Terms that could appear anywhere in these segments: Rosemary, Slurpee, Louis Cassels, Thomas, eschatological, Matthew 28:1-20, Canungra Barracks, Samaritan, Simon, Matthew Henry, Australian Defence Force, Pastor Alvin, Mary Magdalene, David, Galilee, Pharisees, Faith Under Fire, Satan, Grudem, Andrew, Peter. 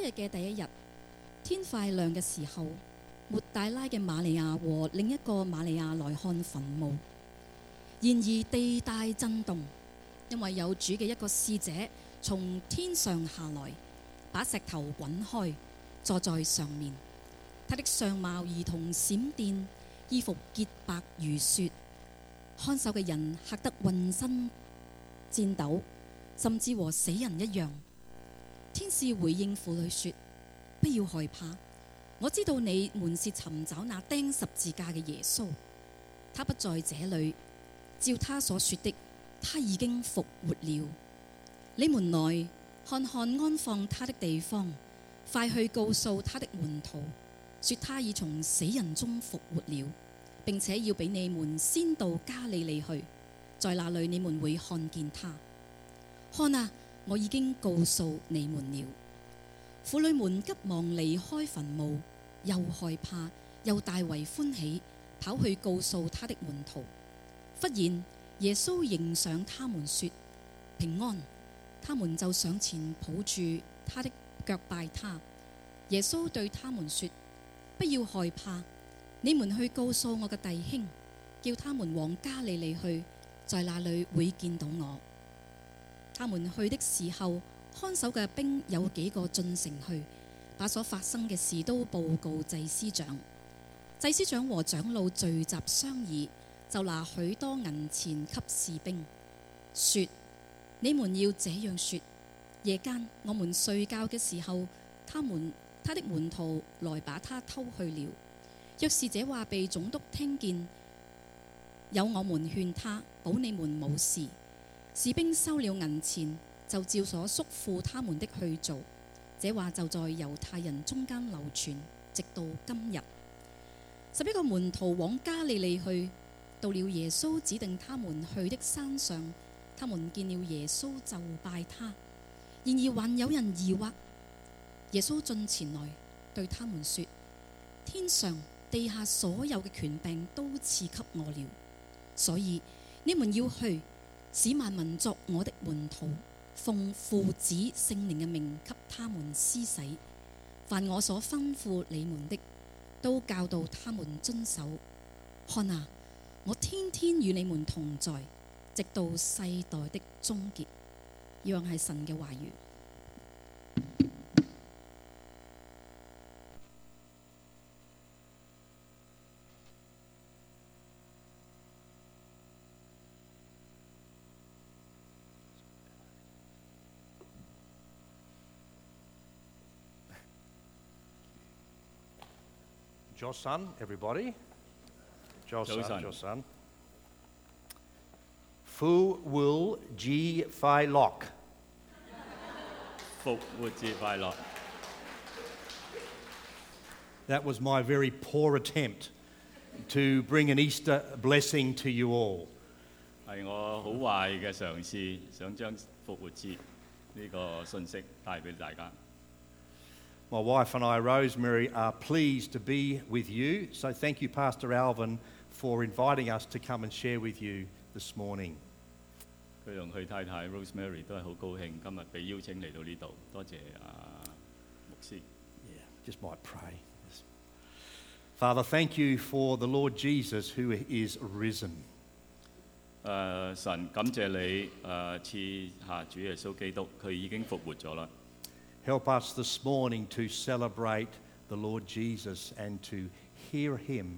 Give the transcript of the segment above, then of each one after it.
七日嘅第一日，天快亮嘅時候，抹大拉嘅瑪利亞和另一個瑪利亞來看墳墓。然而地大震動，因為有主嘅一個使者從天上下來，把石頭滾開，坐在上面。他的相貌如同閃電，衣服潔白如雪。看守嘅人嚇得渾身戰抖，甚至和死人一樣。天使回應婦女說：不要害怕，我知道你們是尋找那釘十字架嘅耶穌，他不在這裡。照他所說的，他已經復活了。你們來看看安放他的地方，快去告訴他的門徒，說他已從死人中復活了，並且要俾你們先到加利利去，在那裡你們會看見他。看啊，我已經告訴你們了。婦女們急忙離開墳墓，又害怕又大為歡喜，跑去告訴他的門徒。忽然耶穌迎上他們說：平安。他們就上前抱住他的腳拜他。耶穌對他們說：不要害怕，你們去告訴我嘅弟兄，叫他們往加利利去，在那裡會見到我。他們去的時候，看守嘅兵有幾個進城去，把所發生嘅事都報告祭司長。祭司長和長老聚集商議，就拿許多銀錢給士兵，說：你們要這樣說，夜間我們睡覺嘅時候，他的門徒來把他偷去了。若是這話被總督聽見，有我們勸他，保你們無事。士兵收了銀錢，就照所囑咐他們的去做。這話就在猶太人中間流傳，直到今日。11個門徒往加利利去，到了耶穌指定他們去的山上，他們見了耶穌就拜他。然而還有人疑惑。耶穌進前來對他們說：天上地下所有嘅權柄都賜給我了，所以你們要去，使萬民作我的門徒，奉父子聖靈嘅名給他們施洗。凡我所吩咐你們的，都教導他們遵守。看啊，我天天與你們同在，直到世代的終結。呢樣係神嘅話語。Josan, everybody. Josan. Phu will ji phai lok. Phu will ji phai lok. That was my very poor attempt to bring an Easter blessing to you all. 係我好壞嘅嘗試，想將復活節呢個信息帶俾大家。My wife and I, Rosemary, are pleased to be with you. So thank you, Pastor Alvin, for inviting us to come and share with you this morning. 佢同佢太太 Rosemary 都係好高興，今日被邀請嚟到呢度，多謝牧師。Yeah, just might pray. Father, thank you for the Lord Jesus who is risen. 神感謝你賜下主耶穌基督，佢已經復活咗啦。Help us this morning to celebrate the Lord Jesus and to hear Him,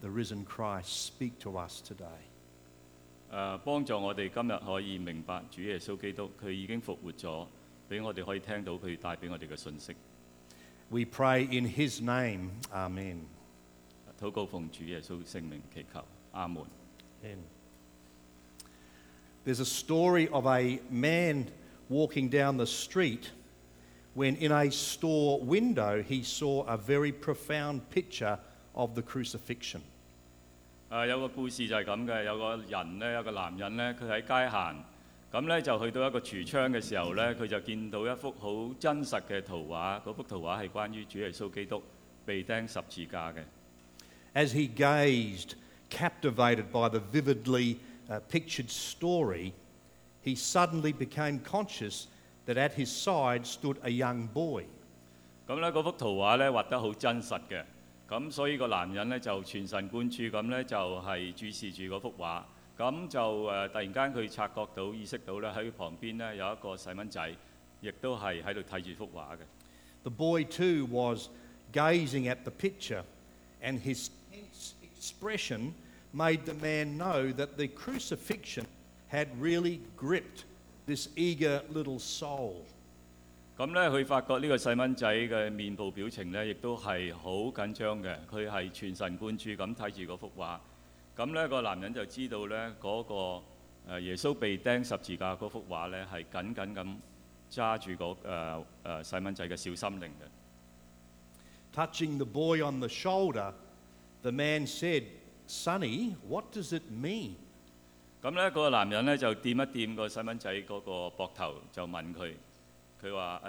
the risen Christ, speak to us today. 幫助我哋今日可以明白主耶穌基督，佢已經復活咗，俾我哋可以聽到佢帶俾我哋嘅信息。We pray in His name, Amen. 禱告奉主耶穌聖名祈求，阿門。There's a story of a man walking down the street.When in a store window he saw a very profound picture of the crucifixion. 有個故事就係咁嘅，有個人咧，有個男人咧，佢喺街行，咁咧就去到一個櫥窗嘅時候咧，佢就見到一幅好真實嘅圖畫。嗰幅圖畫係關於主耶穌基督被釘十字架嘅。As he gazed, captivated by the vividly pictured story, he suddenly became conscious that at his side stood a young boy. 咁咧嗰幅圖畫咧畫得好真實嘅，咁所以個男人咧就全神貫注咁咧就係注視住嗰幅畫，咁就突然間佢察覺到意識到咧喺旁邊咧有一個細蚊仔，亦都係喺度睇住幅畫嘅。The boy too was gazing at the picture, and his tense expression made the man know that the crucifixion had really gripped this eager little soul. 咁咧，佢發覺呢個細蚊仔嘅面部表情咧，亦都係好緊張嘅。佢係全神貫注咁睇住嗰幅畫。咁咧，個男人就知道咧，嗰個耶穌被釘十字架嗰幅畫咧，係緊緊咁揸住個細蚊仔嘅小心靈嘅。Touching the boy on the shoulder, the man said, "Sonny, what does it mean?" 咁咧，個男人咧就掂一掂個細蚊仔嗰個膊頭，就問佢。佢話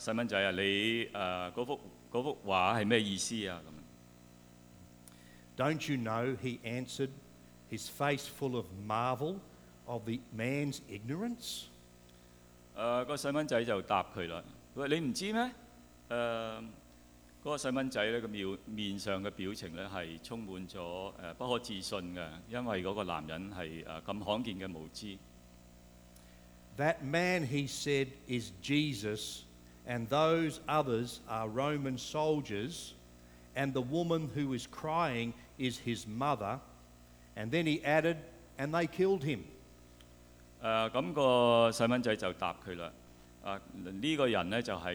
細蚊仔啊，你嗰幅畫係咩意思啊？咁。Don't you know? He answered, his face full of marvel of the man's ignorance. 個細蚊仔就答佢啦。喂，你唔知咩？個細蚊仔咧個面上嘅表情咧係充滿咗不可置信嘅，因為嗰個男人係咁罕見嘅無知。That man, he said, is Jesus, and those others are Roman soldiers, and the woman who is crying is his mother. And then he added, and they killed him. 咁個細蚊仔就答佢啦。呢個人咧就係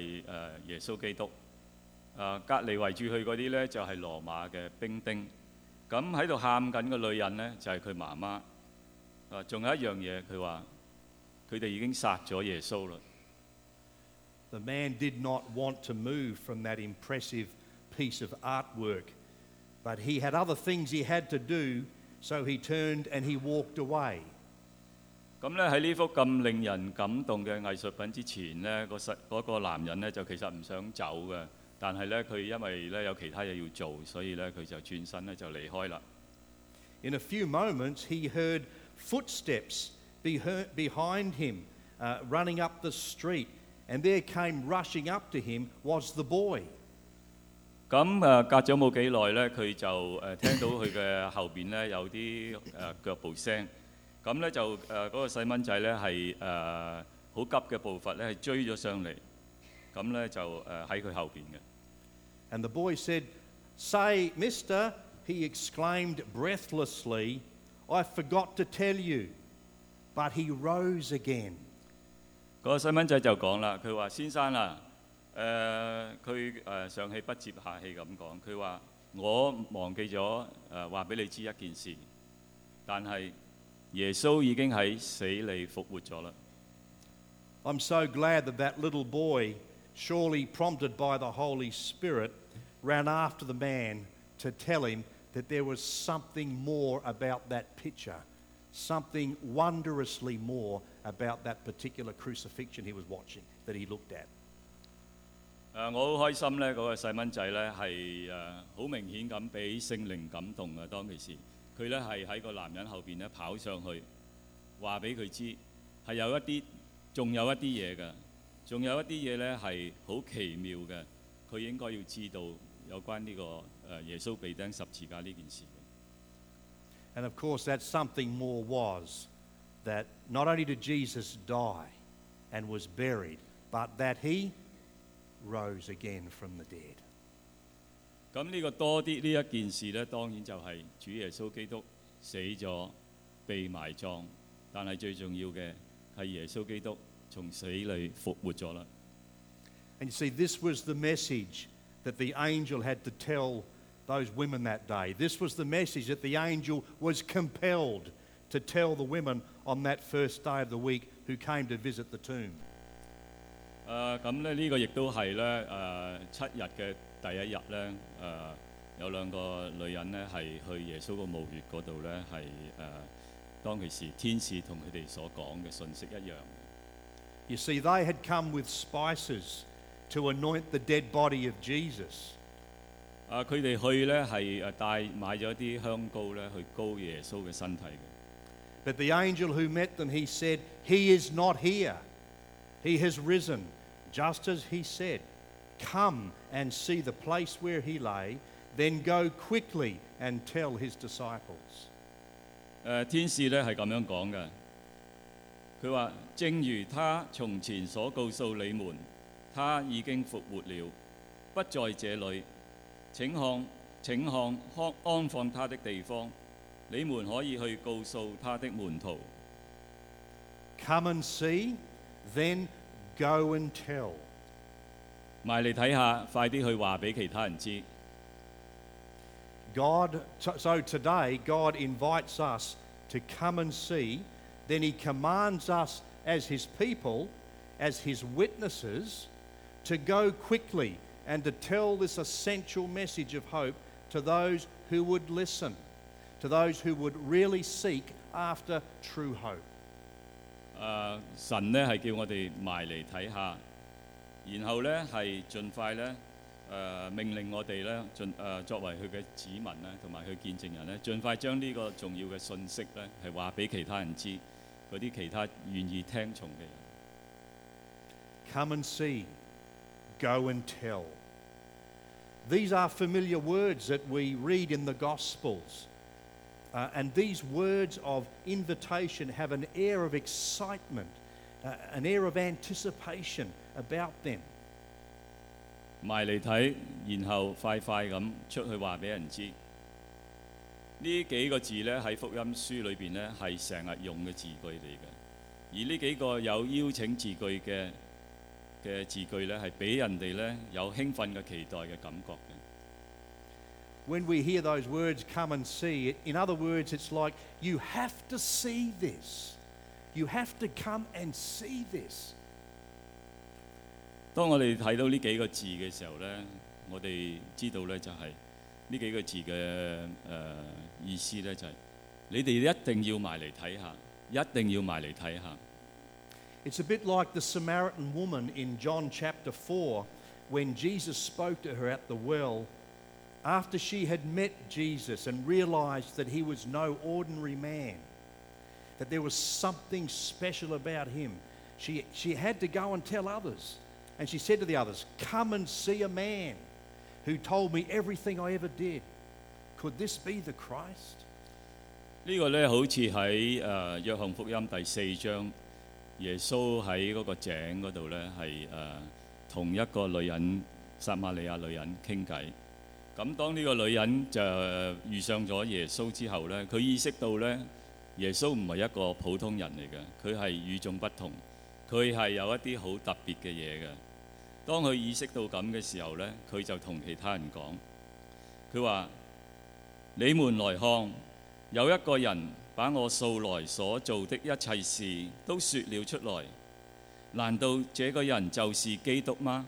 耶穌基督。隔離圍住佢嗰啲咧就係羅馬嘅兵丁。咁喺度喊緊嘅女人咧就係佢媽媽。仲有一樣嘢，佢話。佢哋已經殺咗耶穌啦。The man did not want to move from that impressive piece of artwork, but he had other things he had to do, so he turned and he walked away. 咁咧喺呢幅咁令人感動嘅藝術品之前咧，嗰個男人咧就其實唔想走嘅，但係咧佢因為咧有其他嘢要做，所以咧佢就轉身咧就離開啦。In a few moments, he heard footsteps.Behind him, running up the street, and there came rushing up to him was the boy. 咁隔咗冇幾耐咧，佢就聽到佢嘅後邊咧有啲腳步聲，咁咧就嗰個細蚊仔咧係好急嘅步伐咧係追咗上嚟，咁咧就喺佢後邊嘅。And the boy said, "Say, Mister," he exclaimed breathlessly, "I forgot to tell you."But he rose again. 個細蚊仔就講啦，佢話：先生啊，佢上氣不接下氣咁講，佢話我忘記咗話俾你知一件事，但係耶穌已經喺死裏復活咗啦。I'm so glad that that little boy, surely prompted by the Holy Spirit, ran after the man to tell him that there was something more about that picture.Something wondrously more about that particular crucifixion he was watching, that he looked at. 我好開心咧，嗰個細蚊仔咧係好明顯咁俾聖靈感動嘅。當其時，佢咧係喺個男人後邊咧跑上去，話俾佢知係有一啲，仲有一啲嘢嘅，仲有一啲嘢咧係好奇妙嘅。佢應該要知道有關呢個耶穌被釘十字架呢件事。And of course, that something more was that not only did Jesus die and was buried, but that he rose again from the dead. 咁呢個多啲呢一件事咧，當然就係主耶穌基督死咗、被埋葬，但係最重要嘅係耶穌基督從死裏復活咗啦。And you see, this was the message that the angel had to tell.Those women that day. This was the message that the angel was compelled to tell the women on that first day of the week who came to visit the tomb. 咁咧呢個亦都係咧7日嘅第一日咧有兩個女人咧係去耶穌個墓穴嗰度咧係當其時天使同佢哋所講嘅信息一樣。You see, they had come with spices to anoint the dead body of Jesus.佢哋去咧係買咗啲香膏咧去膏耶穌嘅身體嘅。But the angel who met them, he said, "He is not here. He has risen. just as he said. Come and see the place where he lay, then go quickly and tell his disciples. 天使咧係咁樣講嘅，佢話：正如他從前所告訴你們，他已經復活了，不在這裡。請看，安放他的地方，你們可以去告訴他的門徒。Come and see, then go and tell. 埋嚟睇下，快啲去話俾其他人知。So today God invites us to come and see, then he commands us as his people, as his witnesses, to go quickly and to tell this essential message of hope to those who would listen, to those who would really seek after true hope. 神咧係叫我哋埋嚟睇下，然後咧係盡快咧。命令我哋咧，作為佢嘅子民咧，同埋佢見證人咧，盡快將呢個重要嘅信息咧，係話俾其他人知，嗰啲其他願意聽從嘅人。Come and see, go and tell. These are familiar words that we read in the Gospels, and these words of invitation have an air of excitement, an air of anticipation about them. 埋嚟睇，然後快咁出去話俾人知。呢幾個字咧喺福音書裏邊咧係成日用嘅字句嚟嘅，而呢幾個有邀請字句嘅字句咧係俾人哋咧有興奮嘅期待嘅感覺嘅。When we hear those words, come and see. In other words, it's like you have to see this. You have to come and see this. 當我哋睇到呢幾個字嘅時候咧，我哋知道咧就係呢幾個字嘅意思咧就係你哋一定要埋嚟睇下，一定要埋嚟睇下。It's a bit like the Samaritan woman in John chapter 4 when Jesus spoke to her at the well after she had met Jesus and realized that he was no ordinary man, that there was something special about him. She had to go and tell others. And she said to the others, "Come and see a man who told me everything I ever did. Could this be the Christ?" 呢個咧好似喺約翰福音第四章，耶穌喺嗰個井嗰度咧係同一個女人撒瑪利亞女人傾偈。咁當呢個女人就遇上咗耶穌之後咧，佢意識到咧耶穌唔係一個普通人嚟嘅，佢係與眾不同，佢係有一啲好特別嘅嘢嘅。當佢意識到咁嘅時候咧，佢就同其他人講：佢話你們來看，有一個人把我素來所做的一切事都説了出來。難道這個人就是基督嗎？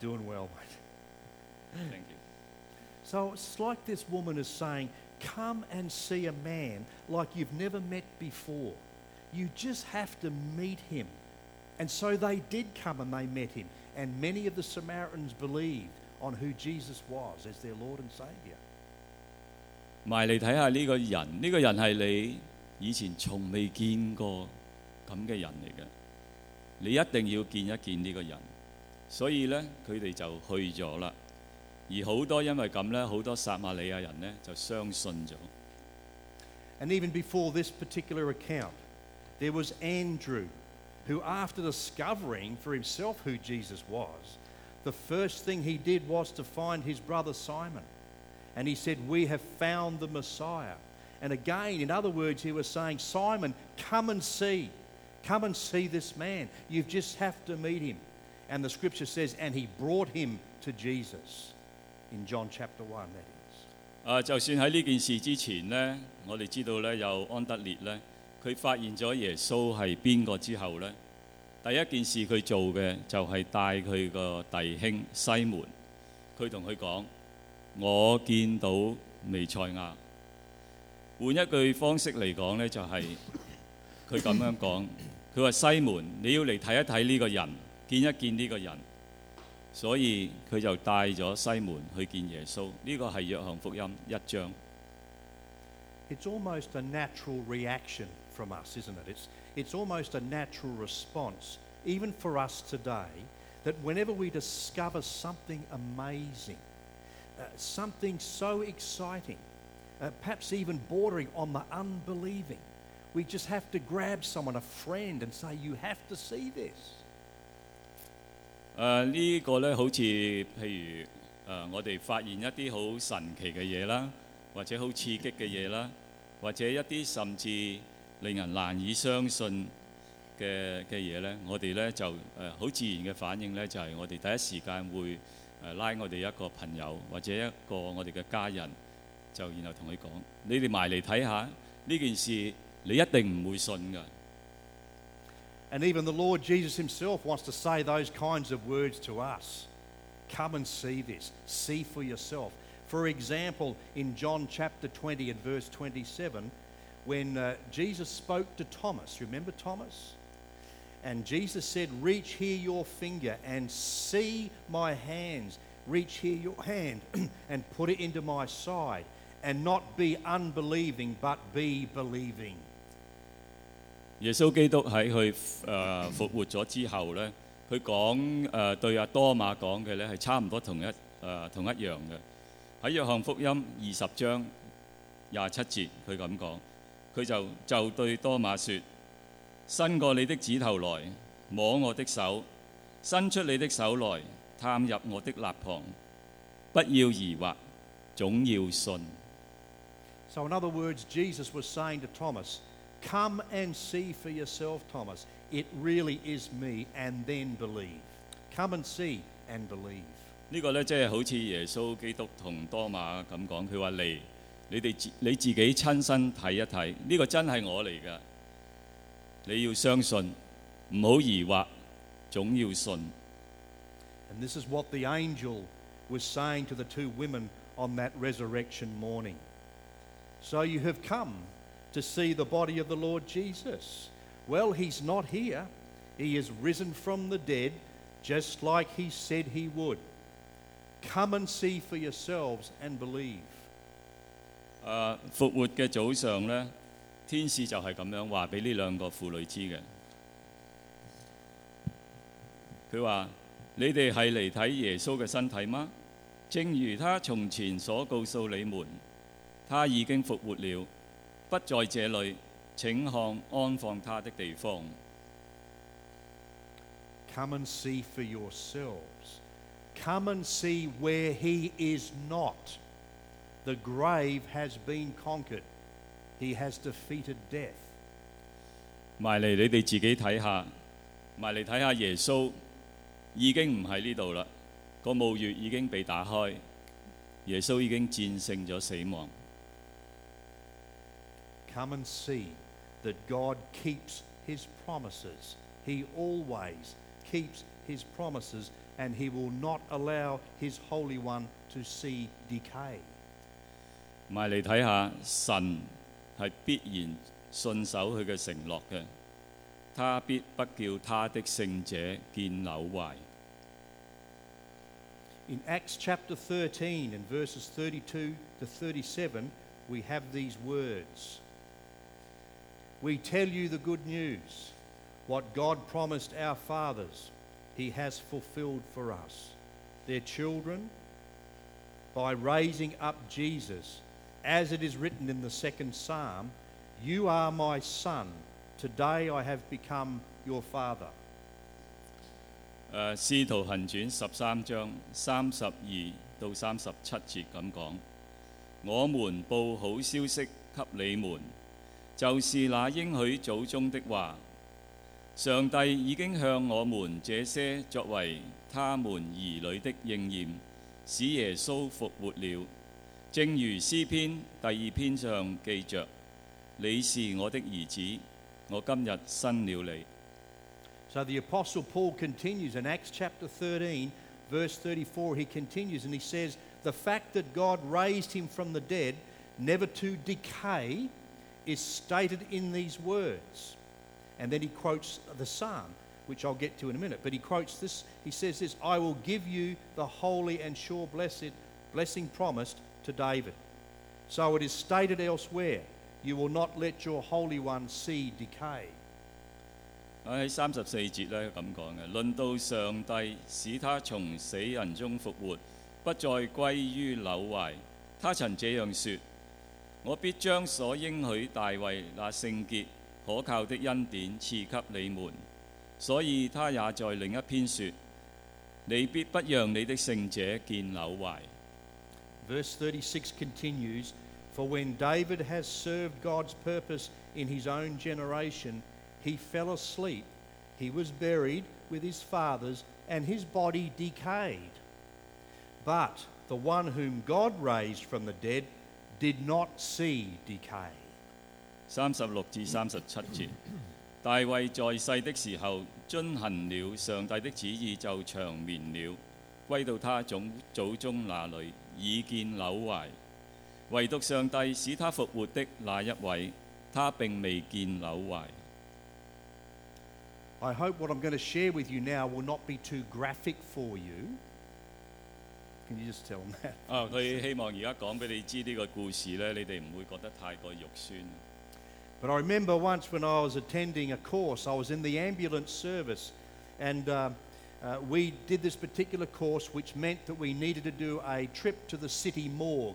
You're doing well, mate. Thank you. So it's like this woman is saying, "Come and see a man like you've never met before. You just have to meet him." And so they did come and they met him. And many of the Samaritans believed on who Jesus was as their Lord and Saviour. 埋嚟睇下呢個人，呢個人係你以前從未見過咁嘅人嚟嘅。你一定要見一見呢個人。所以咧，佢哋就去咗啦。而好多因為咁咧，好多撒瑪利亞人咧就相信咗。And even before this particular account, there was Andrew, who after discovering for himself who Jesus was, the first thing he did was to find his brother Simon. And he said, "We have found the Messiah." And again, in other words, he was saying, "Simon, come and see. Come and see this man. You just have to meet him." And the scripture says, and he brought him to Jesus. In John chapter 1, that is. 就算喺呢件事之前呢，我哋知道咧有安德烈咧。佢發現咗耶穌係邊個之後咧，第一件事佢做嘅就係帶佢個弟兄西門，佢同佢講：我見到彌賽亞。換一句方式嚟講咧，就係佢咁樣講，佢話：西門，你要嚟睇一睇呢個人，見一見呢個人。所以佢就帶咗西門去見耶穌。呢個係約翰福音一章。It's almost a natural reaction from us, isn't it? It's almost a natural response even for us today, that whenever we discover something amazing, something so exciting, perhaps even bordering on the unbelieving, we just have to grab someone, a friend, and say, you have to see this. 呢個咧好似譬如我哋發現一啲好神奇嘅嘢啦，或者好刺激嘅嘢啦，或者一啲甚至令人難以相信嘅嘢咧，我哋咧就好自然嘅反應咧，就係我哋第一時間會拉我哋一個朋友或者一個我哋嘅家人，就然後同佢講：呢啲埋嚟睇下，呢件事你一定唔會信㗎。 And even the Lord Jesus himself wants to say those kinds of words to us. Come and see this. See for yourself. For example, in John chapter 20 and verse 27, when Jesus spoke to Thomas, remember Thomas? And Jesus said, reach here your finger and see my hands. Reach here your hand and put it into my side. And not be unbelieving, but be believing. 耶穌基督喺佢復活咗之後咧，佢講對阿多馬講嘅咧係差唔多同一樣嘅。喺約翰福音20章廿七節，佢咁講，佢就對多馬説：伸過你的指頭來摸我的手，伸出你的手來探入我的肋旁，不要疑惑，總要信。 So in other words, Jesus was saying to Thomas, come and see for yourself, Thomas. It really is me, and then believe. Come and see and believe. 呢個咧，即係好似耶穌基督同多馬咁講，佢話嚟，你哋自己親身睇一睇，呢個真係我嚟㗎，你要相信，唔好疑惑，總要信。 And this is what the angel was saying to the two women on that resurrection morning. So you have come to see the body of the Lord Jesus. Well, he's not here. He is risen from the dead, just like he said he would. Come and see for yourselves and believe. 復活嘅早上咧，天使就係咁樣話俾呢兩個婦女知嘅。佢話：你哋係嚟睇耶穌嘅身體嗎？正如他從前所告訴你們，他已經復活了。 不在這裏，請看安放他的地方。 Come and see for yourselves. Come and see where he is not. The grave has been conquered. He has defeated death. 埋嚟，你哋自己睇下，埋嚟睇下耶穌已經唔喺呢度啦，個墓穴已經被打開，耶穌已經戰勝咗死亡。 Come and see that God keeps his promises. He always keeps his promises, and he will not allow his Holy One to see decay. 埋嚟睇下，神係必然信守佢嘅承諾嘅，他必不叫他的聖者見朽壞。 In Acts chapter 13 and verses 32 to 37, we have these words. We tell you the good news. What God promised our fathers, he has fulfilled for us, their children, by raising up Jesus. As it is written in the second psalm, you are my son, today I have become your father. 使徒行傳13章32到37節咁講，我們報好消息給你們， 就是那應許祖宗的話，上帝已經向我們這些作為他們兒女的應驗，使耶穌復活了，正如詩篇第2篇上記著，你是我的兒子，我今日生了你。 So the Apostle Paul continues in Acts chapter 13, verse 34, he continues and he says, the fact that God raised him from the dead, never to decay, is stated in these words. And then he quotes the psalm, which I'll get to in a minute. But he quotes this, he says this, I will give you the holy and sure blessing promised to David. So it is stated elsewhere, you will not let your Holy One see decay. 喺34節咧咁講嘅，論到上帝使他從死人中復活，不再歸於朽壞。他曾這樣說：我必將所應許大衛那聖潔可靠的恩典賜給你們。所以他也在另一篇說：你必不讓你的聖者見朽壞。Verse 36 continues, For when David has served God's purpose in his own generation, he fell asleep, he was buried with his fathers, and his body decayed. But the one whom God raised from the dead did not see decay. 36至37節 大衛在世的時候，遵行了上帝的旨意，就長眠了，歸到他祖宗那裏，已見朽壞。唯獨上帝使他復活的那一位，他並未見朽壞。I hope what I'm going to share with you now will not be too graphic for you. Can you just tell them that? 佢希望而家講俾你知呢個故事咧，你哋唔會覺得太過肉酸。But I remember once when I was attending a course, I was in the ambulance service, and we did this particular course, which meant that we needed to do a trip to the city morgue.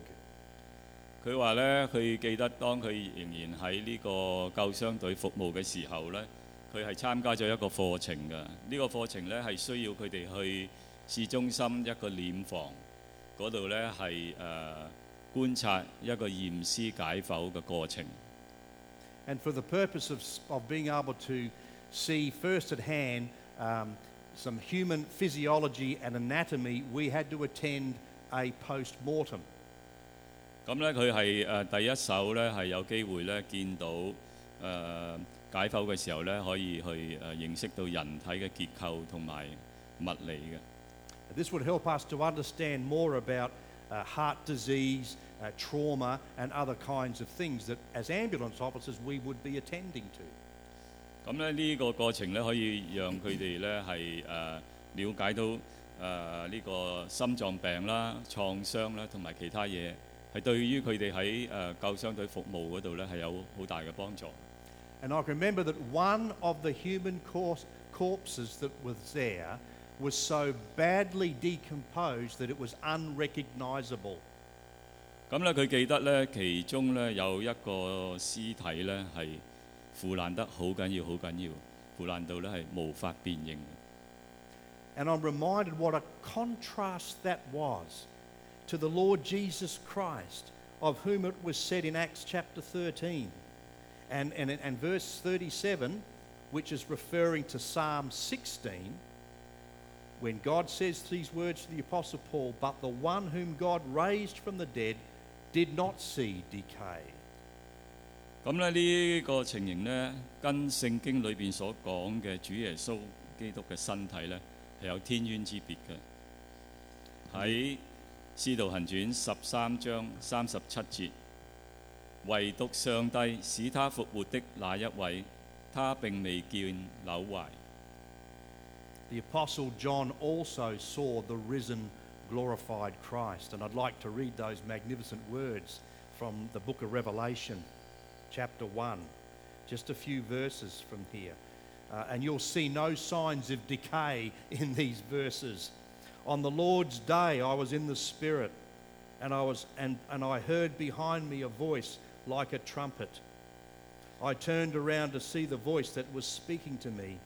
佢話咧，佢記得當佢仍然喺呢個救傷隊服務嘅時候咧。佢係參加咗一個課程㗎，呢個課程咧係需要佢哋去市中心一個殮房嗰度咧係觀察一個驗屍解剖嘅過程。And for the purpose of being able to see first at hand some human physiology and anatomy, we had to attend a post-mortem. 咁咧，佢係第一手咧係有機會咧見到解剖嘅時候咧，可以去認識到人體嘅結構同埋物理嘅。This would help us to understand more about heart disease, trauma, and other kinds of things that, as ambulance officers, we would be attending to. 咁咧呢個過程咧，可以讓佢哋咧係瞭解到呢個心臟病啦、創傷啦同埋其他嘢，係對於佢哋喺救傷隊服務嗰度咧係有好大嘅幫助。And I remember that one of the human corpses that was there was so badly decomposed that it was unrecognisable. 咁咧，佢記得咧，其中咧有一個屍體咧係腐爛得好緊要，好緊要，腐爛到咧係無法辨認。And I'm reminded what a contrast that was to the Lord Jesus Christ, of whom it was said in Acts chapter 13. And verse 37, which is referring to Psalm 16, when God says these words to the Apostle Paul, But the one whom God raised from the dead did not see decay. 咁咧呢個情形咧，跟聖經裏邊所講嘅主耶穌基督嘅身體咧，係有天淵之別嘅。喺《使徒行傳》13章37節。唯獨上帝使他復活的那一位，他並未見朽壞。The Apostle John also saw the risen, glorified Christ, and I'd like to read those magnificent words from the book of Revelation, chapter 1, just a few verses from here. And you'll see no signs of decay in these verses. On the Lord's day I was in the Spirit, and I heard behind me a voice like a trumpet. I turned around to see the voice that was speaking to me,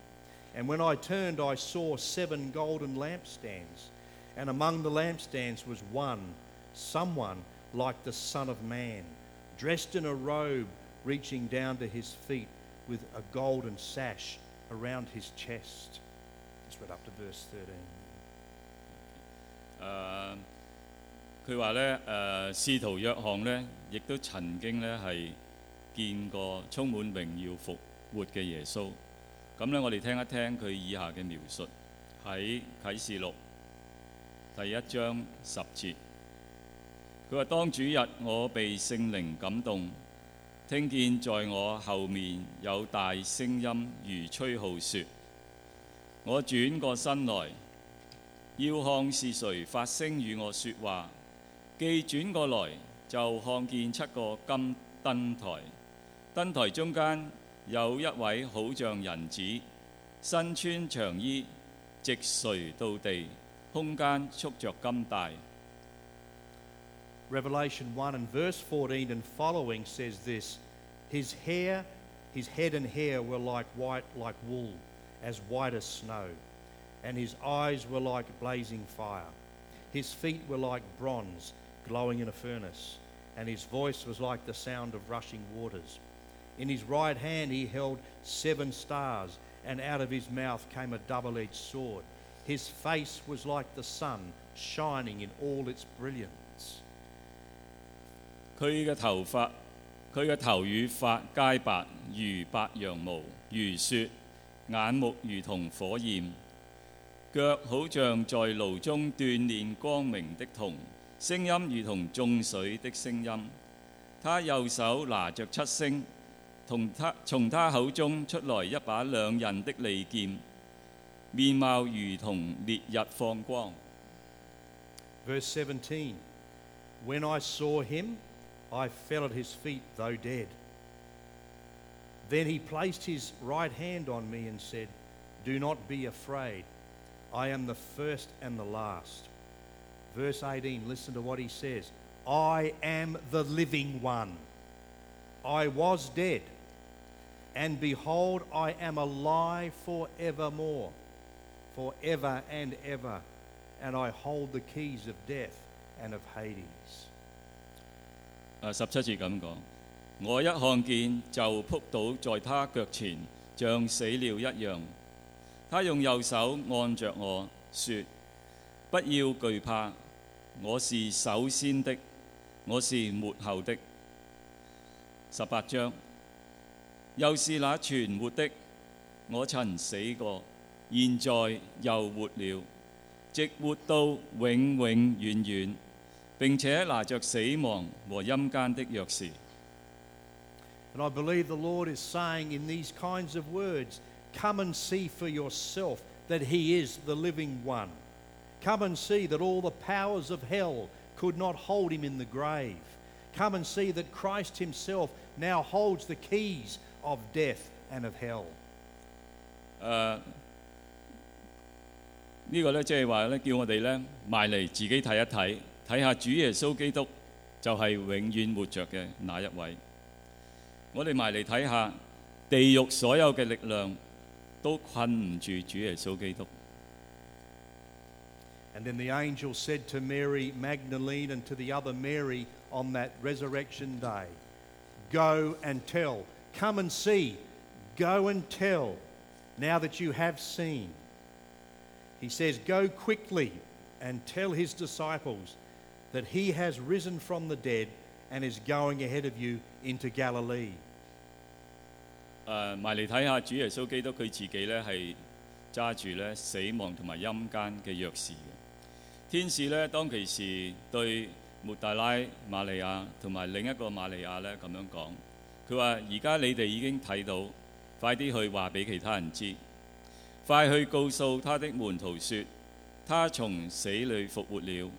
and when I turned I saw 7 golden lampstands, and among the lampstands was someone like the Son of Man, dressed in a robe reaching down to his feet with a golden sash around his chest. Let's read up to verse 13. 佢話咧，使徒約翰咧，亦都曾經咧係見過充滿榮耀復活嘅耶穌。咁咧，我哋聽一聽佢以下嘅描述，喺啟示錄第1章10節。佢話：當主日，我被聖靈感動，聽見在我後面有大聲音如吹號說：我轉過身來，要看是誰發聲與我說話。既轉過來，就看見7個金燈台，燈台中間有一位好像人子，身穿長衣，直垂到地，胸間束著金帶。Revelation 1 and verse 14 and following says this, his head and hair were like wool, as white as snow, and his eyes were like blazing fire. His feet were like bronze, glowing in a furnace, and his voice was like the sound of rushing waters. In his right hand he held seven stars, and out of his mouth came a double-edged sword. His face was like the sun, shining in all its brilliance. 佢嘅頭與髮皆白，如白羊毛，如雪；眼目如同火焰，腳好像在爐中鍛煉光明的銅，聲音如同眾水的聲音。他右手拿著七星，從他口中出來一把兩刃的利劍，面貌如同烈日放光。Verse 17 When I saw him, I fell at his feet, though dead. Then he placed his right hand on me and said, Do not be afraid. I am the first and the last. Verse 18, listen to what he says. I am the living one. I was dead, and behold, I am alive forevermore, forever and ever, and I hold the keys of death and of Hades. 17節咁講，我一看見就撲倒在他腳前，像死了一樣。他用右手按著我，說：不要懼怕，我是首先的，我是末後的。18章，又是那存活的，我曾死過，現在又活了，直活到永永遠遠。並且拿著死亡和陰間的鑰匙。And I believe the Lord is saying in these kinds of words, come and see for yourself that He is the living one. Come and see that all the powers of hell could not hold Him in the grave. Come and see that Christ Himself now holds the keys of death and of hell. 呢個咧即係話咧，叫我哋咧埋嚟自己睇一睇。睇下主耶穌基督就係永遠活著嘅那一位，我哋埋嚟睇下地獄所有嘅力量都困唔住主耶穌基督。And then the angel said to Mary Magdalene and to the other Mary on that resurrection day, Go and tell, come and see, go and tell, now that you have seen. He says, Go quickly and tell his disciples that he has risen from the dead and is going ahead of you into Galilee. 埋嚟睇下主耶穌基督佢自己咧係揸住咧死亡同埋陰間嘅鑰匙嘅。天使咧當其時對抹大拉瑪利亞同埋另一個瑪利亞咧咁樣講，佢話：而家你哋已經睇到，快啲去話俾其他人知，快去告訴他的門徒說，他從死裏復活了。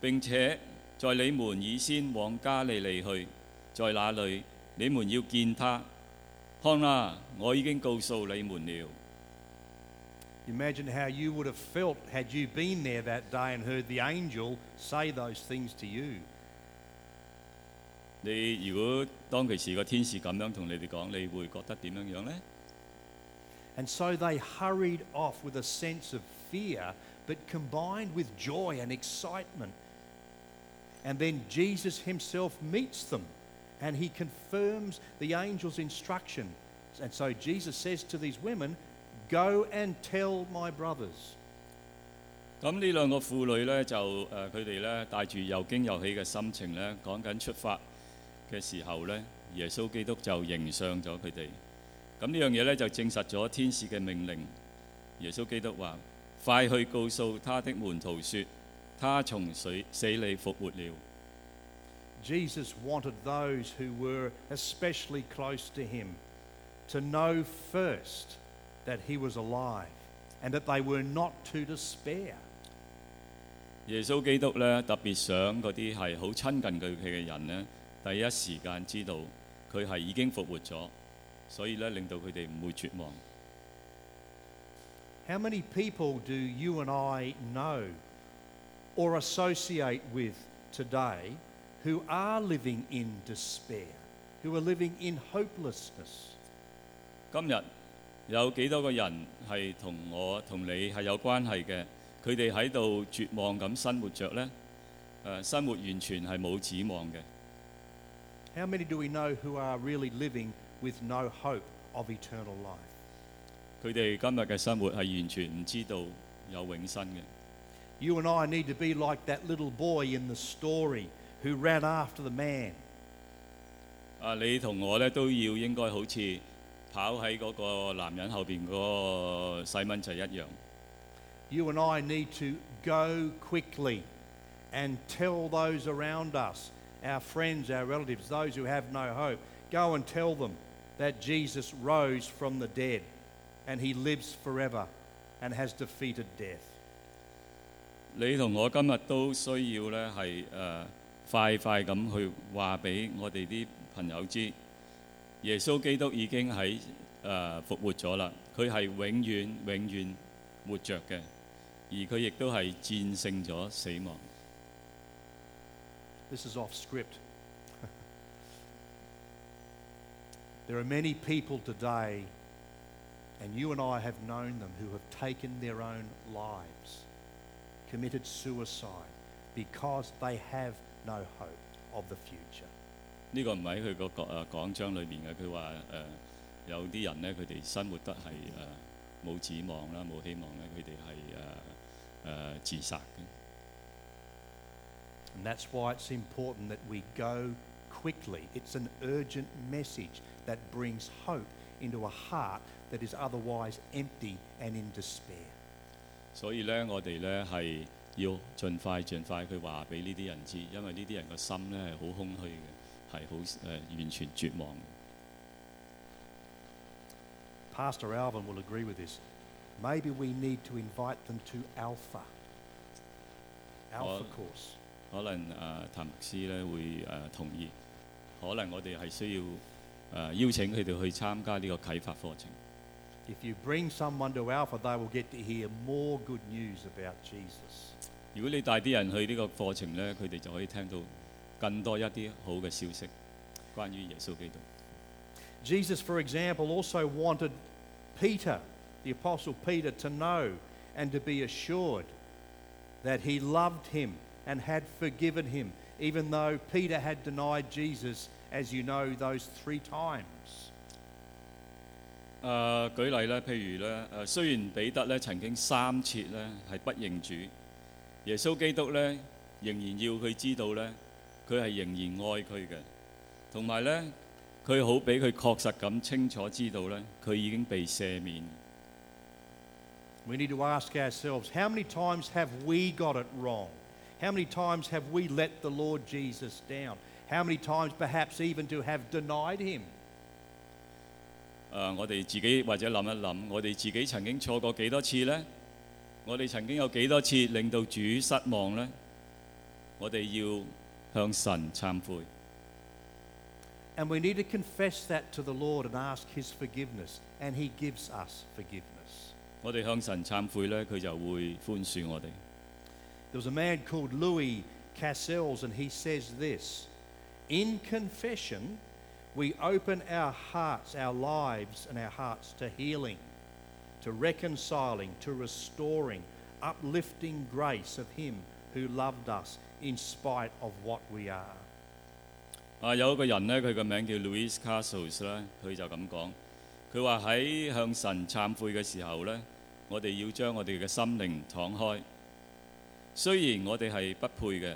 並且在你們以先往加利利去，在那裏你們要見他。看啊，我已經告訴你們了。Imagine how you would have felt had you been there that day and heard the angel say those things to you. 你如果當其時個天使咁樣同你哋講，你會覺得點樣樣呢？ And so they hurried off with a sense of fear, but combined with joy and excitement. And then Jesus himself meets them and he confirms the angel's instruction. And so Jesus says to these women, Go and tell my brothers. 咁呢兩個婦女咧就佢哋咧帶住又驚又喜嘅心情咧，講緊出發嘅時候咧，耶穌基督就迎上咗佢哋。咁呢樣嘢咧就證實咗天使嘅命令。耶穌基督話：快去告訴他的門徒說，他從死裏復活了。Jesus wanted those who were especially close to him to know first that he was alive and that they were not to despair. 耶穌基督咧特別想嗰啲係好親近佢嘅人咧，第一時間知道佢係已經復活咗，所以咧令到佢哋唔會絕望。How many people do you and I know or associate with today who are living in despair, who are living in hopelessness? 今日有幾多個人係同我同你係有關係嘅？佢哋喺度絕望咁生活著咧，生活完全係冇指望嘅。How many do we know who are really living with no hope of eternal life? 佢哋今日嘅生活係完全唔知道有永生嘅。You and I need to be like that little boy in the story who ran after the man. 啊，你同我咧都要應該好似跑喺嗰個男人後邊嗰個細蚊仔一樣。You and I need to go quickly and tell those around us, our friends, our relatives, those who have no hope, go and tell them that Jesus rose from the dead and he lives forever and has defeated death. 你同我今日都需要咧係快快咁去話俾我哋啲朋友知，耶穌基督已經喺復活咗啦，佢係永遠永遠活著嘅，而佢亦都係戰勝咗死亡。This is off script. There are many people today, and you and I have known them, who have taken their own lives, committed suicide, because they have no hope of the future. 呢個唔喺佢個講章裏邊嘅，佢話有啲人咧，佢哋生活得係冇指望啦，冇希望咧，佢哋係自殺嘅。And that's why it's important that we go quickly. It's an urgent message that brings hope into a heart that is otherwise empty and in despair. 所以咧，我哋咧係要盡快去話俾呢啲人知，因為呢啲人個心咧係好空虛嘅，係好完全絕望嘅。Pastor Alvin will agree with this. Maybe we need to invite them to Alpha course. 可能譚牧師咧會同意，可能我哋係需要邀請佢哋去參加呢個啟發課程。If you bring someone to Alpha, they will get to hear more good news about Jesus. 如果你帶啲人去呢個課程咧，佢哋就可以聽到更多一啲好嘅消息，關於耶穌基督。Jesus, for example, also wanted Peter, the Apostle Peter, to know and to be assured that he loved him and had forgiven him, even though Peter had denied Jesus, as you know, those 3 times. 舉例咧，譬如咧，雖然彼得咧曾經3次咧係不認主，耶穌基督咧仍然要佢知道咧，佢係仍然愛佢嘅，同埋咧。佢好俾佢確實咁清楚知道咧，佢已經被赦免。We need to ask ourselves, how many times have we got it wrong? How many times have we let the Lord Jesus down? How many times perhaps even to have denied him? 我哋自己或者諗一諗，我哋自己曾經錯過幾多次咧？我哋曾經有幾多次令到主失望咧？我哋要向神懺悔。And we need to confess that to the Lord and ask his forgiveness, and he gives us forgiveness. 我哋向神懺悔咧，佢就會寬恕我哋。There was a man called Louis Cassels, and he says this: In confession, we open our hearts, our lives, and our hearts to healing, to reconciling, to restoring, uplifting grace of him who loved us in spite of what we are. 有一個人咧，佢個名叫 Louis Cassels 咧，佢就咁講。佢話喺向神懺悔嘅時候咧，我哋要將我哋嘅心靈敞開。雖然我哋係不配嘅，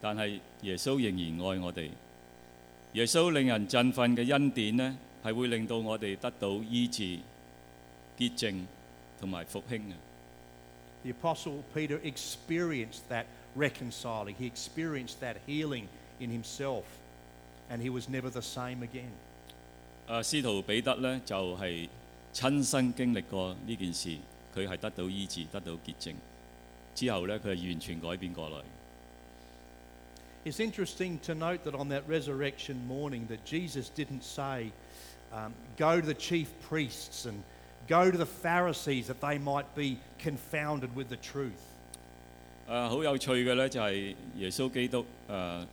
但係耶穌仍然愛我哋。耶穌令人振奮嘅恩典咧，係會令到我哋得到醫治、潔淨同埋復興嘅。The Apostle Peter experienced that reconciling. He experienced that healing in himself. And he was never the same again. 使徒彼得咧就係親身經歷過呢件事，佢係得到醫治、得到潔淨之後咧，佢係完全改變過來。It's interesting to note that on that resurrection morning, that Jesus didn't say, "Go to the chief priests and Go to the Pharisees that they might be confounded with the truth. 好有趣嘅咧，就係耶穌基督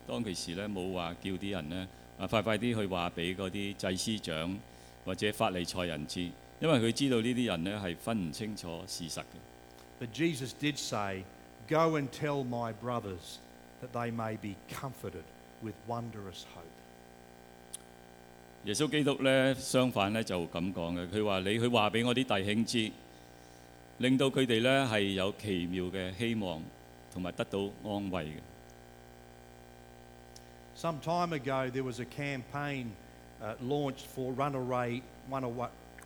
當其時咧冇話叫啲人咧快啲去話俾嗰啲祭司長或者法利賽人知，因為佢知道呢啲人咧係分唔清楚事實嘅。But Jesus did say, "Go and tell my brothers that they may be comforted with wondrous hope." 耶穌基督咧，相反咧就咁講嘅。佢話：你去話俾我啲弟兄知，令到佢哋咧係有奇妙嘅希望，同埋得到安慰嘅。Some time ago, there was a campaign launched for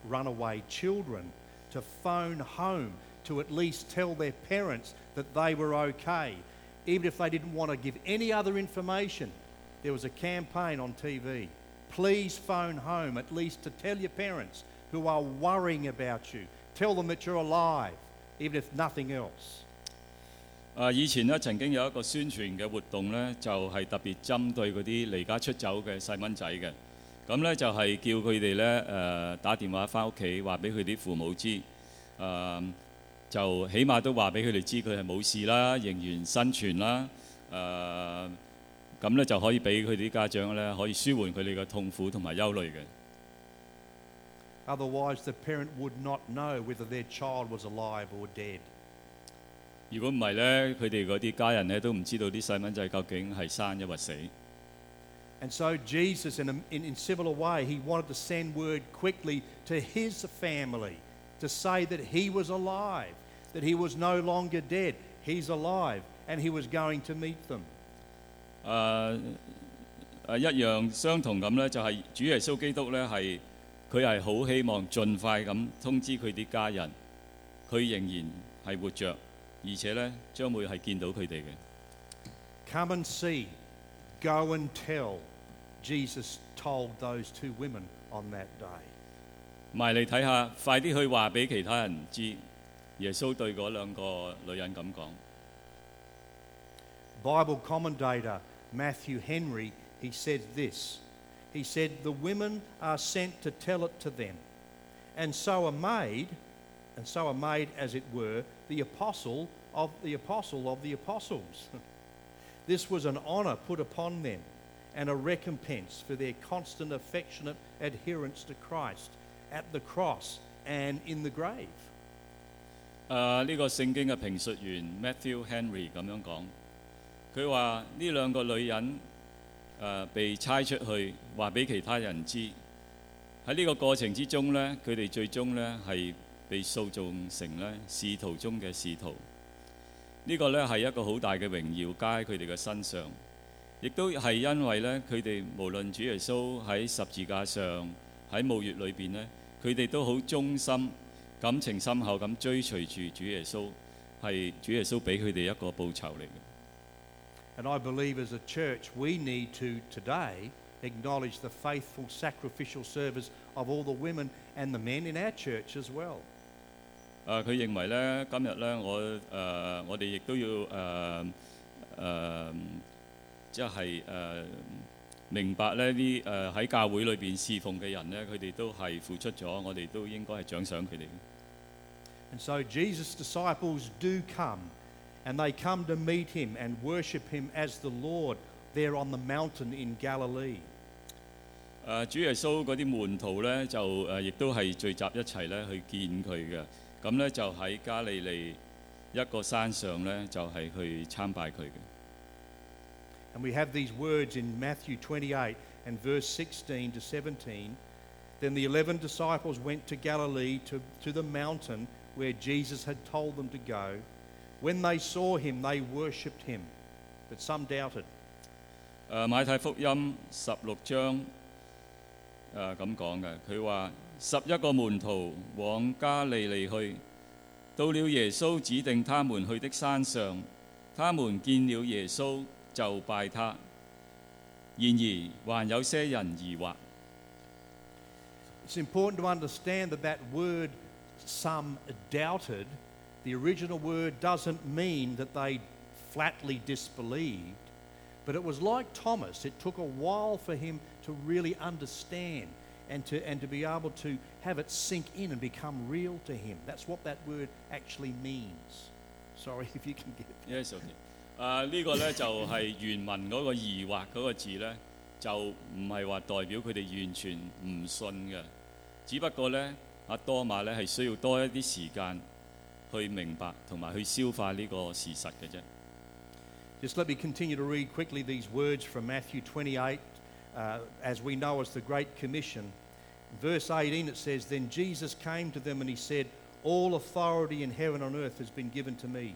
runaway children to phone home to at least tell their parents that they were okay, even if they didn't want to give any other information. There was a campaign on TV. Please phone home at least to tell your parents who are worrying about you. Tell them that you're alive, even if nothing else. 以前咧曾經有一個宣傳嘅活動咧，就係特別針對嗰啲離家出走嘅細蚊仔嘅。咁咧就係叫佢哋咧打電話翻屋企，話俾佢啲父母知。就起碼都話俾佢哋知佢係冇事啦，仍然生存啦。咁咧就可以俾佢啲家長咧，可以舒緩佢哋嘅痛苦同埋憂慮嘅。Otherwise, the parent would not know whether their child was alive or dead. 如果唔係咧，佢哋嗰啲家人咧都唔知道啲細蚊仔究竟係生抑或死。And so Jesus, in similar way, he wanted to send word quickly to his family to say that he was alive, that he was no longer dead, he's alive, and he was going to meet them. 一樣相同咁咧，就係主耶穌基督咧，係佢係好希望盡快咁通知佢啲家人，佢仍然係活著，而且咧將會係見到佢哋嘅。Come and see, go and tell. Jesus told those two women on that day. 埋嚟睇下，快啲去話俾其他人知。耶穌對嗰兩個女人咁講。Bible commentator Matthew Henry, he said this. He said, the women are sent to tell it to them, and so are made, as it were, the apostle of the apostles. This was an honour put upon them, and a recompense for their constant affectionate adherence to Christ at the cross and in the grave. 呢個聖經嘅評述員 Matthew Henry 咁樣講。佢話呢兩個女人被差出去話俾其他人知，喺呢個過程之中咧，佢哋最終咧係被塑造成咧使徒中嘅使徒。呢個咧係一個好大嘅榮耀加喺佢哋嘅身上，亦都係因為咧佢哋無論主耶穌喺十字架上喺墓穴裏邊咧，佢哋都好忠心、感情深厚咁追隨住主耶穌，係主耶穌俾佢哋一個報酬嚟嘅。And I believe as a church we need to today acknowledge the faithful sacrificial service of all the women and the men in our church as well. 佢認為咧，今日咧，我哋亦都要即係明白咧啲喺教會裏邊侍奉嘅人咧，佢哋都係付出咗，我哋都應該係獎賞佢哋。And so Jesus' disciples do come. And they come to meet him and worship him as the Lord there on the mountain in Galilee. 主耶穌嗰啲門徒咧就亦都係聚集一齊咧去見佢嘅，咁咧就喺加利利一個山上咧就係去參拜佢嘅。And we have these words in Matthew 28 and verse 16 to 17. Then the 11 disciples went to Galilee to the mountain where Jesus had told them to go. When they saw him, they worshipped him, but some doubted. 馬太福音16章咁講嘅，佢話11個門徒往加利利去，到了耶穌指定他們去的山上，他們見了耶穌就拜他。然而還有些人疑惑。It's important to understand that word "some doubted." The original word doesn't mean that they flatly disbelieved, but it was like Thomas. It took a while for him to really understand. and to be able to have it sink in and become real to him. That's what that word actually means. Sorry if you can get it. Yes, okay. 呢個咧 就係原文嗰個疑惑嗰個字咧，就唔係話代表佢哋完全唔信嘅，只不過咧，阿多馬咧係需要多一啲時間去明白同埋去消化呢個事實嘅啫。Just let me continue to read quickly these words from Matthew 28, as we know as the Great Commission. Verse 18 it says, Then Jesus came to them and he said, All authority in heaven and on earth has been given to me.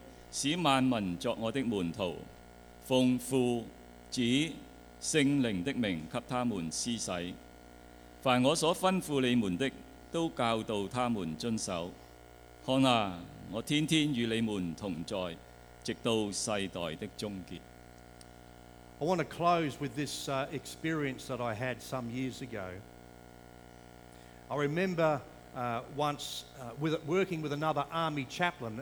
使萬民作我的門徒，奉父、子、聖靈的名給他們施洗。凡我所吩咐你們的，都教導他們遵守。看啊，我天天與你們同在，直到世代的終結。I want to close with this experience that I had some years ago. I remember. Once working with another army chaplain,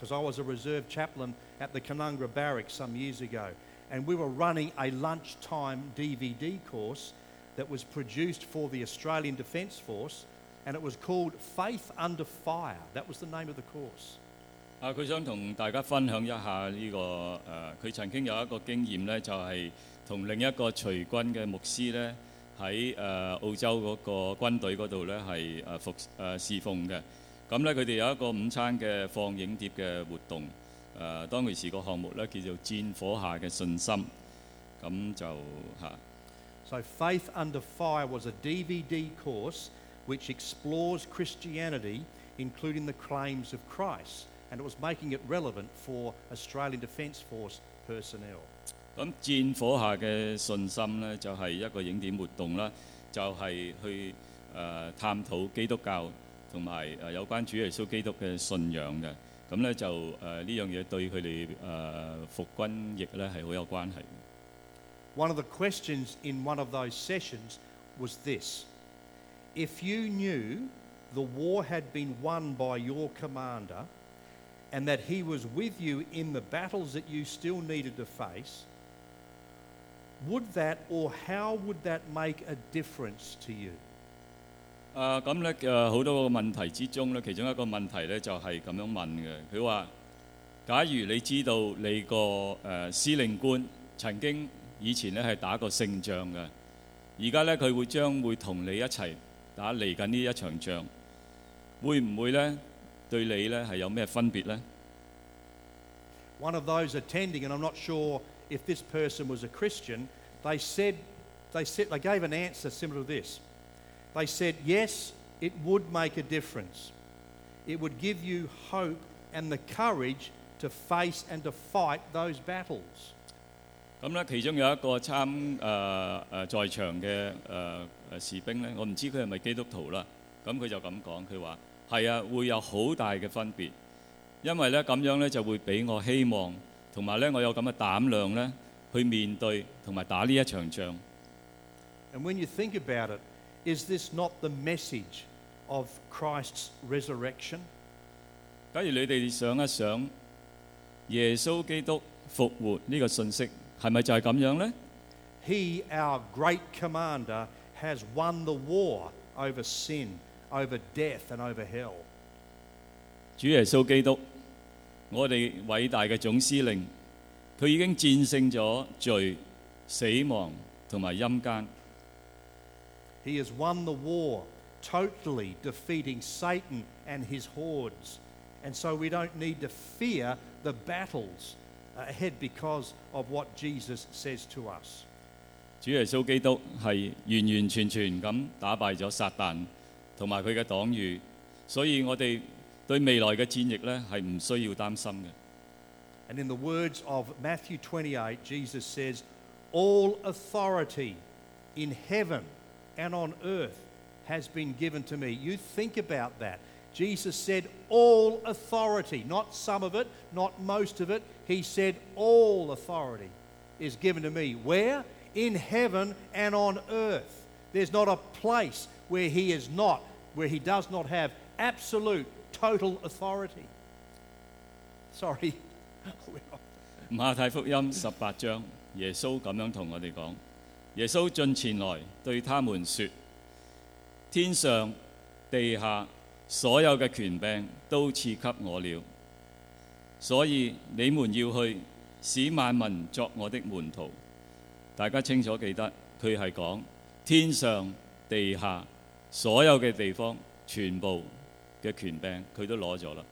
because I was a reserve chaplain at the Canungra Barracks some years ago, and we were running a lunchtime DVD course that was produced for the Australian Defence Force, and it was called Faith Under Fire. That was the name of the course. 佢想同大家分享一下呢個佢曾經有一個經驗咧，就係同另一個隨軍嘅牧師咧。喺澳洲嗰個軍隊嗰度咧係侍奉嘅，咁咧佢哋有一個午餐嘅放映碟嘅活動，當其時個項目咧叫做戰火下嘅信心，咁就嚇。So Faith Under Fire was a DVD course which explores Christianity, including the claims of Christ, and it was making it relevant for Australian Defence Force personnel. 咁戰火下嘅信心咧，就係一個影點活動啦，就係去探討基督教同埋有關主耶穌基督嘅信仰嘅。咁咧就呢樣嘢對佢哋服軍役咧係好有關係。One of the questions in one of those sessions was this: If you knew the war had been won by your commander and that he was with you in the battles that you still needed to face, would that or how would that make a difference to you? 咁咧好多個問題之中咧，其中一個問題咧就係咁樣問嘅。佢話：假如你知道你個司令官曾經以前咧係打過勝仗嘅，而家咧佢會將會同你一齊打嚟緊呢一場仗，會唔會咧對你咧係有咩分別咧？ One of those attending, and I'm not sure if this person was a Christian, they gave an answer similar to this. They said, yes, it would make a difference. It would give you hope and the courage to face and to fight those battles. 咁咧，其中有一個在場嘅士兵咧，我唔知佢係咪基督徒啦。咁佢就咁講，佢話係啊，會有好大嘅分別，因為咧咁樣咧就會俾我希望。同埋咧，我有咁嘅膽量咧，去面對同埋打呢一場仗。And when you think about it, is this not the message of Christ's resurrection? 假如你哋想一想，耶穌基督復活呢個信息係咪就係咁樣咧 ？He, our great commander, has won the war over sin, over death, and over hell. 主耶穌基督。我哋偉大嘅總司令，佢已經戰勝咗罪、死亡同埋陰間。He has won the war, totally defeating Satan and his hordes, and so we don't need to fear the battles ahead because of what Jesus says to us. 主耶穌基督係完完全全咁打敗咗撒但同埋佢嘅黨羽，所以我哋對未來嘅戰役咧係唔需要擔心嘅。And in the words of Matthew 28, Jesus says, "All authority in heaven and on earth has been given to me. You think about that. Jesus said all authority, not some of it, not most of it. He said all authority is given to me. Where? In heaven and on earth. There's not a place where he is not, where he does not have absolute, total authority. Sorry. 馬太福音18章 耶穌這樣跟我們說 耶穌進前來對他們說 天上地下所有的權柄都賜給我了 所以你們要去使萬民作我的門徒 大家清楚記得他是說 天上地下所有的地方全部的權柄他都拿了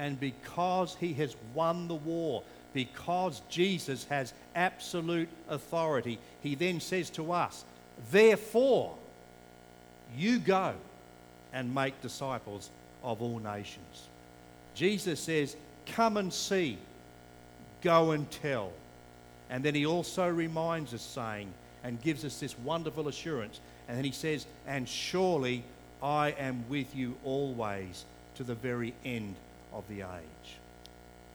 And because he has won the war, because Jesus has absolute authority, he then says to us, therefore, you go and make disciples of all nations. Jesus says, come and see, go and tell. And then he also reminds us, saying, and gives us this wonderful assurance. And then he says, and surely I am with you always to the very end of the age.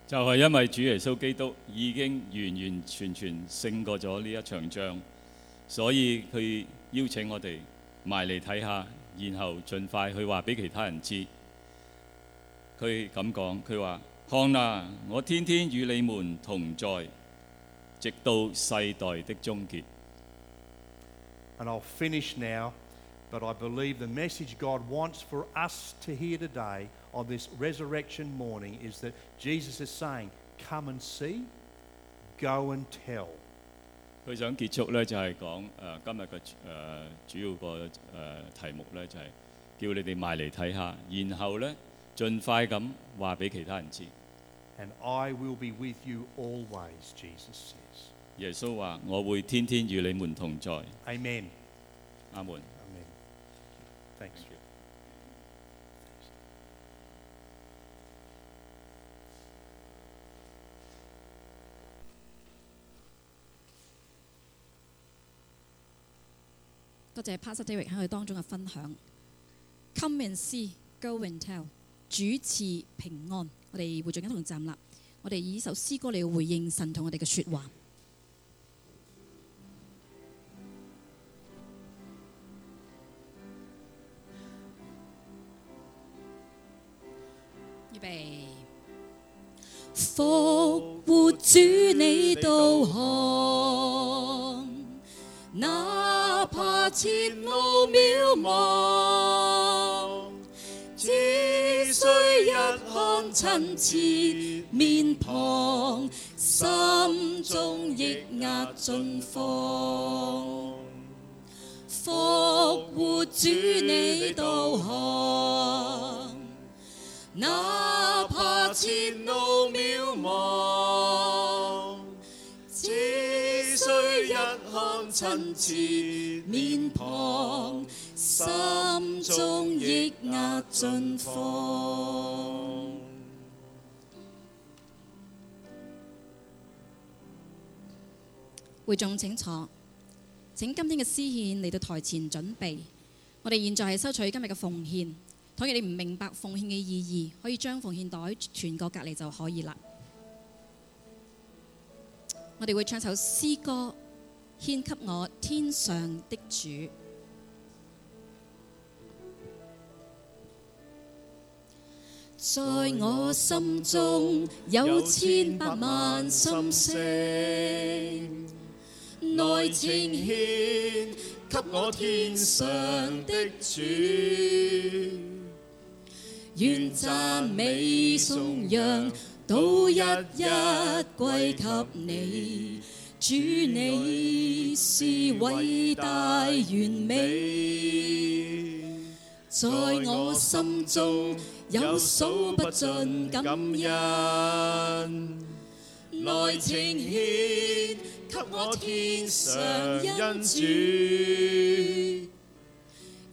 就是因為主耶穌基督已經完完全全勝過了這一場仗 And I'll finish now, but I believe the message God wants for us to hear today on this resurrection morning is that Jesus is saying, come and see, go and tell. 他想結束呢就是說 今天的主要個題目呢就是叫你們埋來看看然後呢盡快咁話俾其他人知 And I will be with you always, Jesus says. 耶穌話我會天天與你們同在 Amen. Amen. Thanks. Thank you. Come and see, go and tell. 主賜平安。 我們會盡一同站立。 我們以一首詩歌來回應神和我們的說話。 預備。 復活主你到看 哪怕前路渺茫 只需一看親切面龐 心中抑壓盡放 復活主你到看 哪怕前路渺茫 只需一看親切面龐 心中抑壓盡放 會眾請坐 請今天的詩獻來到台前準備 我們現在是收取今日的奉獻 倘若你不明白奉獻的意義 可以將奉獻袋傳過隔離就可以了 我們會唱首詩歌 獻給我天上的主 在我心中有千百萬心聲，內呈獻給我天上的主，願讚美頌揚都一一歸給你。 主你是偉大完美，在我心中有數不盡感恩，內呈獻給我天上恩主，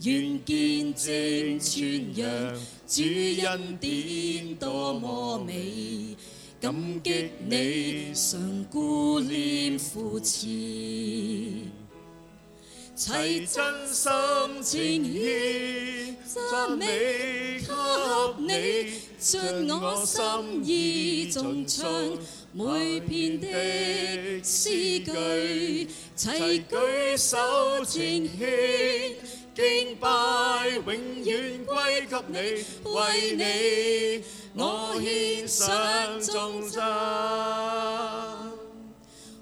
願見證傳揚主恩典多麼美。 感激你常顧念扶持齊真心情意，讚美給你，盡我心意，重唱每篇的詩句，齊舉手情獻，敬拜永遠歸給你，為你我獻上頌讚，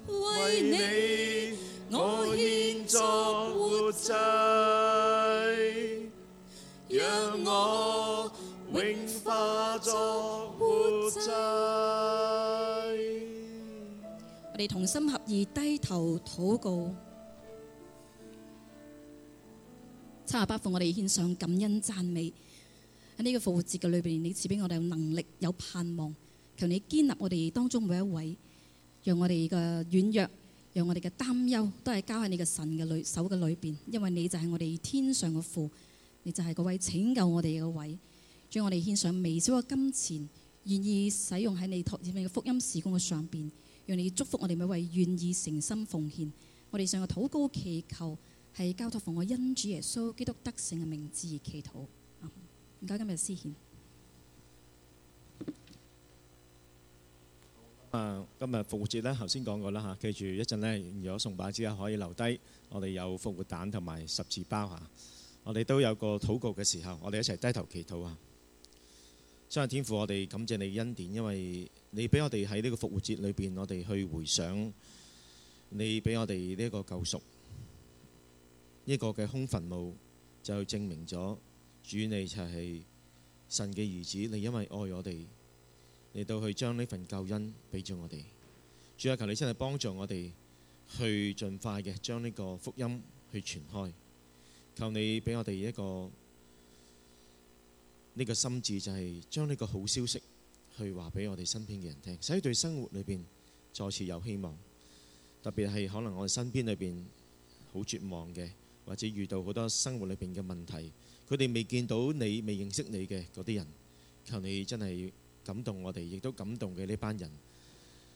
為你。我獻作活祭，讓我永化作活祭。我哋同心合意低頭禱告，七十八父，我哋獻上感恩讚美。喺呢個復活節嘅裏邊，你賜俾我哋有能力、有盼望，求你堅立我哋當中每一位，讓我哋嘅軟弱。讓我哋嘅擔憂都係交喺你嘅神嘅手嘅裏邊，因為你就係我哋天上嘅父，你就係嗰位拯救我哋嘅位。將我哋獻上微小嘅金錢，願意使用喺你託付嘅福音事工嘅上邊，讓你祝福我哋每位願意誠心奉獻。我哋上嘅禱告祈求係交託奉我恩主耶穌基督得勝嘅名字而祈禱。唔該，今日詩獻。今日復活節咧，頭先講過啦嚇，記住一陣咧，如果崇拜之後可以留低，我哋有復活蛋同埋十字包嚇，我哋都有個禱告嘅時候，我哋一齊低頭祈禱啊！真係天父，我哋感謝你恩典，因為你俾我哋喺呢個復活節裏邊，我哋去回想你俾我哋呢個救贖，呢個嘅空墳墓就證明咗主你就係神嘅兒子，你因為愛我哋。嚟到去將呢份救恩俾咗我哋，主啊，求你真係幫助我哋去盡快嘅將呢個福音去傳開。求你俾我哋一個呢個心志，就係將呢個好消息去話俾我哋身邊嘅人聽，使佢對生活裏邊再次有希望。特別係可能我哋身邊裏邊好絕望嘅，或者遇到好多生活裏邊嘅問題，佢哋未見到你、未認識你嘅嗰啲人，求你真係。感動我哋，亦都感動嘅呢班人。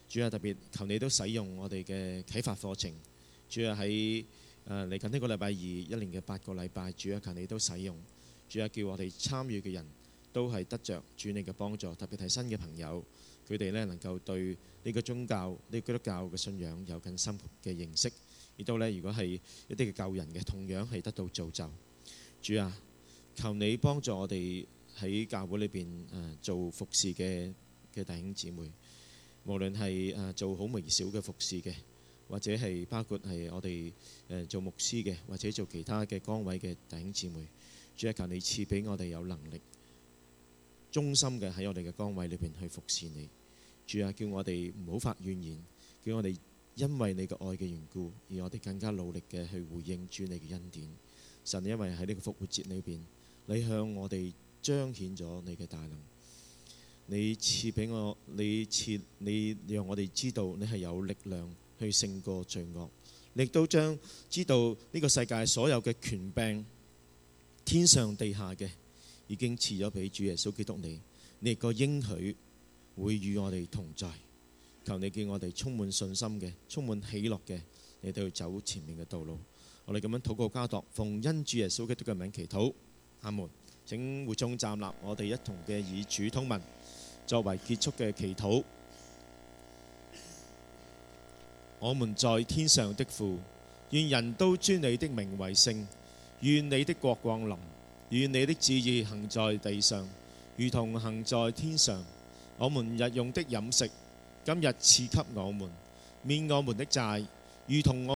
主啊，特別求你都使用我哋嘅啟發課程。主啊，喺嚟緊呢個禮拜二，一年嘅8個禮拜，主啊，求你都使用。主啊，叫我哋參與嘅人都係得著主你嘅幫助，特別係新嘅朋友，佢哋咧能夠對呢個宗教、呢個基督教嘅信仰有更深嘅認識，亦都咧如果係一啲嘅救人嘅，同樣係得到造就。主啊，求你幫助我哋。喺教會裏邊做服侍嘅弟兄姊妹，無論係做好微小嘅服侍嘅，或者係包括係我哋做牧師嘅，或者做其他嘅崗位嘅弟兄姊妹，主啊，求你賜俾我哋有能力，忠心嘅喺我哋嘅崗位裏邊去服侍你。主啊，叫我哋唔好發怨言，叫我哋因為你嘅愛嘅緣故，而我哋更加努力嘅去回應主你嘅恩典。神，因為喺呢個復活節裏邊，你向我哋彰顯咗你嘅大能，你讓我哋知道你係有力量去勝過罪惡，亦都將知道呢個世界所有嘅權柄，天上地下嘅已經賜咗俾主耶穌基督你，你個應許會與我哋同在。求你叫我哋充滿信心嘅，充滿喜樂嘅，你都要走前面嘅道路。我哋咁樣禱告交託，奉恩主耶穌基督嘅名祈禱，阿門。請會眾站立，我哋一同嘅以主通文作為結束嘅祈禱。我們在天上的父，願人都尊你的名為聖，願你的國降臨，願你的旨意行在地上，如同行在天上。我們日用的飲食，今日賜給我們，免我們的債，如同我